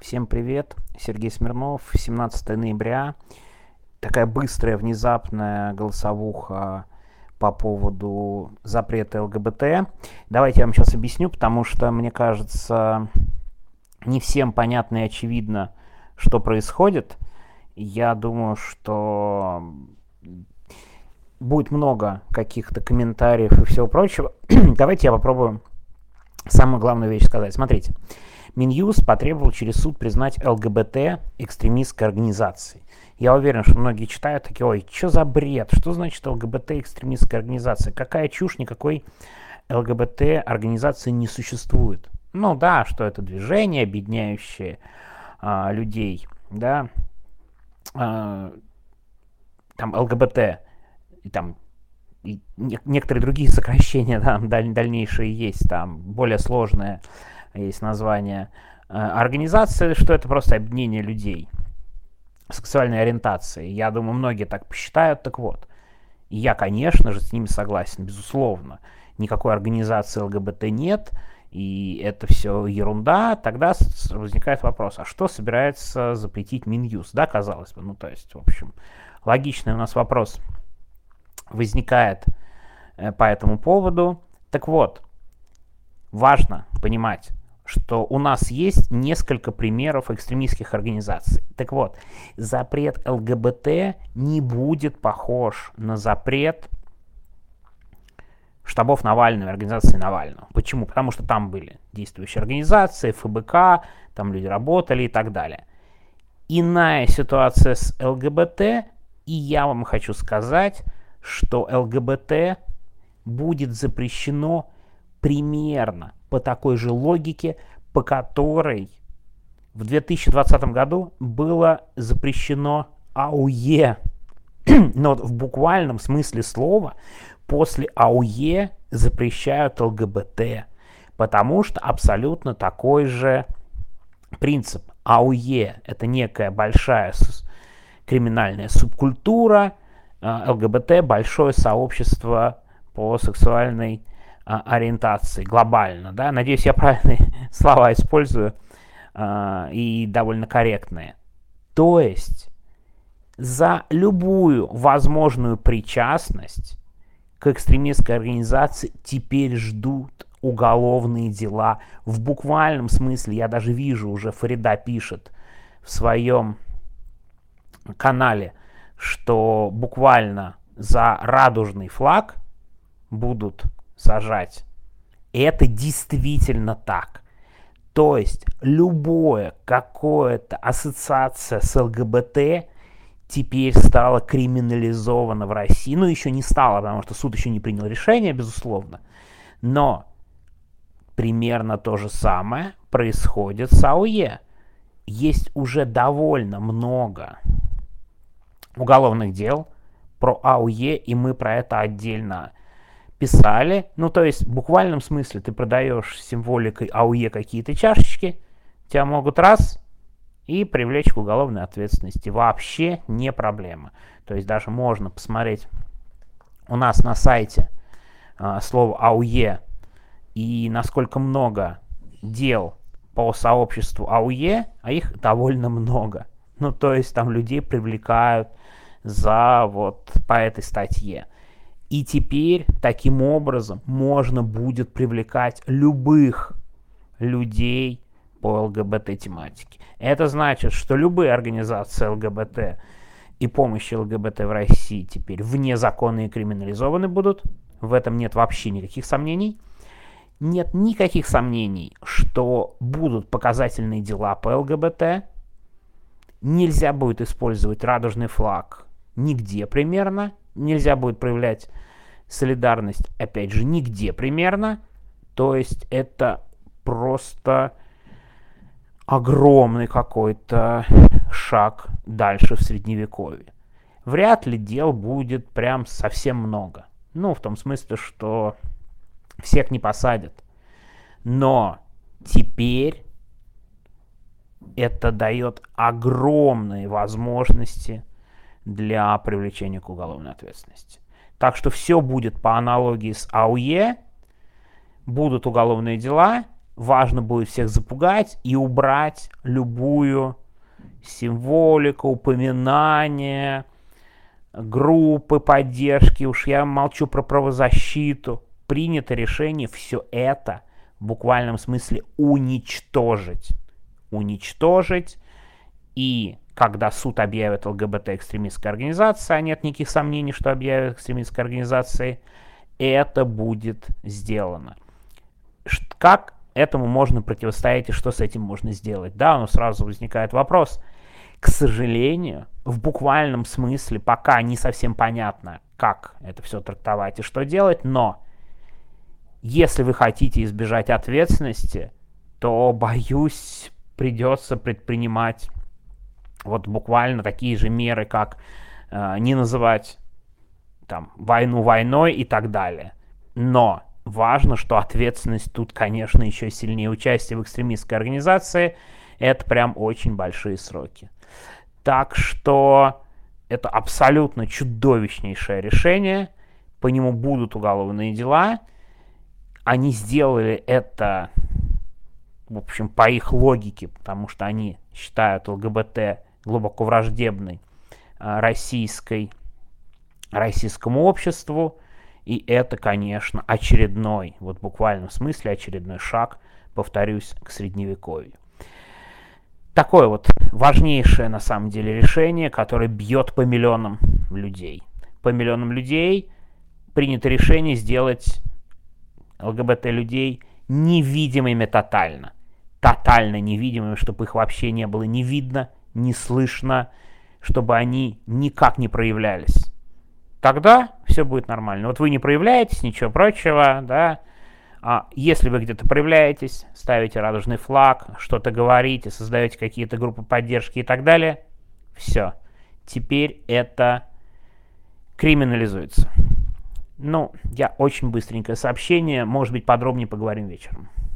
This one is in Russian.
Всем привет, Сергей Смирнов, 17 ноября. Такая быстрая, внезапная голосовуха по поводу запрета ЛГБТ. Давайте я вам сейчас объясню, потому что, мне кажется, не всем понятно и очевидно, что происходит. Я думаю, что будет много каких-то комментариев и всего прочего. Давайте я попробую самую главную вещь сказать. Смотрите, Минюст потребовал через суд признать ЛГБТ экстремистской организацией. Я уверен, что многие читают такие: ой, что за бред, что значит ЛГБТ экстремистская организация? Какая чушь, никакой ЛГБТ организации не существует. Ну да, что это движение, объединяющее людей, да, там ЛГБТ, и там и некоторые другие сокращения там дальнейшие есть, там более сложное есть название организации, что это просто объединение людей сексуальной ориентации. Я думаю, многие так посчитают. Так вот, и я, конечно же, с ними согласен, безусловно. Никакой организации ЛГБТ нет, и это все ерунда. Тогда возникает вопрос, а что собирается запретить Минюст, да, казалось бы. Ну, то есть, в общем, логичный у нас вопрос возникает по этому поводу. Так вот, важно понимать, что у нас есть несколько примеров экстремистских организаций. Так вот, запрет ЛГБТ не будет похож на запрет штабов Навального, организации Навального. Почему? Потому что там были действующие организации, ФБК, там люди работали и так далее. Иная ситуация с ЛГБТ, и я вам хочу сказать, что ЛГБТ будет запрещено примерно по такой же логике, по которой в 2020 году было запрещено АУЕ. Но в буквальном смысле слова после АУЕ запрещают ЛГБТ, потому что абсолютно такой же принцип. АУЕ — это некая большая криминальная субкультура, ЛГБТ — большое сообщество по сексуальной ориентации, глобально, да. Надеюсь, я правильные слова использую и довольно корректные. То есть за любую возможную причастность к экстремистской организации теперь ждут уголовные дела. В буквальном смысле, я даже вижу, уже Фарида пишет в своем канале, что буквально за радужный флаг будут сажать. И это действительно так. То есть любое какое-то ассоциация с ЛГБТ теперь стала криминализована в России. Ну, еще не стала, потому что суд еще не принял решение, безусловно. Но примерно то же самое происходит с АУЕ. Есть уже довольно много уголовных дел про АУЕ, и мы про это отдельно писали. Ну, то есть в буквальном смысле ты продаешь символикой АУЕ какие-то чашечки, тебя могут раз и привлечь к уголовной ответственности. Вообще не проблема. То есть даже можно посмотреть у нас на сайте слово АУЕ и насколько много дел по сообществу АУЕ, а их довольно много. Ну, то есть там людей привлекают за вот по этой статье. И теперь таким образом можно будет привлекать любых людей по ЛГБТ-тематике. Это значит, что любые организации ЛГБТ и помощи ЛГБТ в России теперь вне закона и криминализованы будут. В этом нет вообще никаких сомнений. Нет никаких сомнений, что будут показательные дела по ЛГБТ. Нельзя будет использовать радужный флаг нигде примерно. Нельзя будет проявлять солидарность, опять же, нигде примерно. То есть это просто огромный какой-то шаг дальше в средневековье. Вряд ли дел будет прям совсем много. Ну, в том смысле, что всех не посадят. Но теперь это дает огромные возможности для привлечения к уголовной ответственности. Так что все будет по аналогии с АУЕ, будут уголовные дела, важно будет всех запугать и убрать любую символику, упоминание, группы поддержки, уж я молчу про правозащиту. Принято решение все это в буквальном смысле уничтожить. Уничтожить. И когда суд объявит ЛГБТ экстремистской организацией, а нет никаких сомнений, что объявят экстремистской организацией, это будет сделано. Как этому можно противостоять и что с этим можно сделать? Да, но сразу возникает вопрос. К сожалению, в буквальном смысле пока не совсем понятно, как это все трактовать и что делать, но если вы хотите избежать ответственности, то, боюсь, придется предпринимать вот буквально такие же меры, как не называть там войну войной и так далее. Но важно, что ответственность тут, конечно, еще сильнее. Участие в экстремистской организации — это прям очень большие сроки. Так что это абсолютно чудовищнейшее решение, по нему будут уголовные дела. Они сделали это, в общем, по их логике, потому что они считают ЛГБТ глубоко враждебной российскому обществу. И это, конечно, очередной, вот в буквальном смысле очередной шаг, повторюсь, к средневековью. Такое вот важнейшее, на самом деле, решение, которое бьет по миллионам людей. По миллионам людей принято решение сделать ЛГБТ-людей невидимыми тотально. Тотально невидимыми, чтобы их вообще не было ни видно, ни слышно, чтобы они никак не проявлялись. Тогда все будет нормально. Вот вы не проявляетесь, ничего прочего, да. А если вы где-то проявляетесь, ставите радужный флаг, что-то говорите, создаете какие-то группы поддержки и так далее, все. Теперь это криминализуется. Ну, я очень быстренькое сообщение, может быть, подробнее поговорим вечером.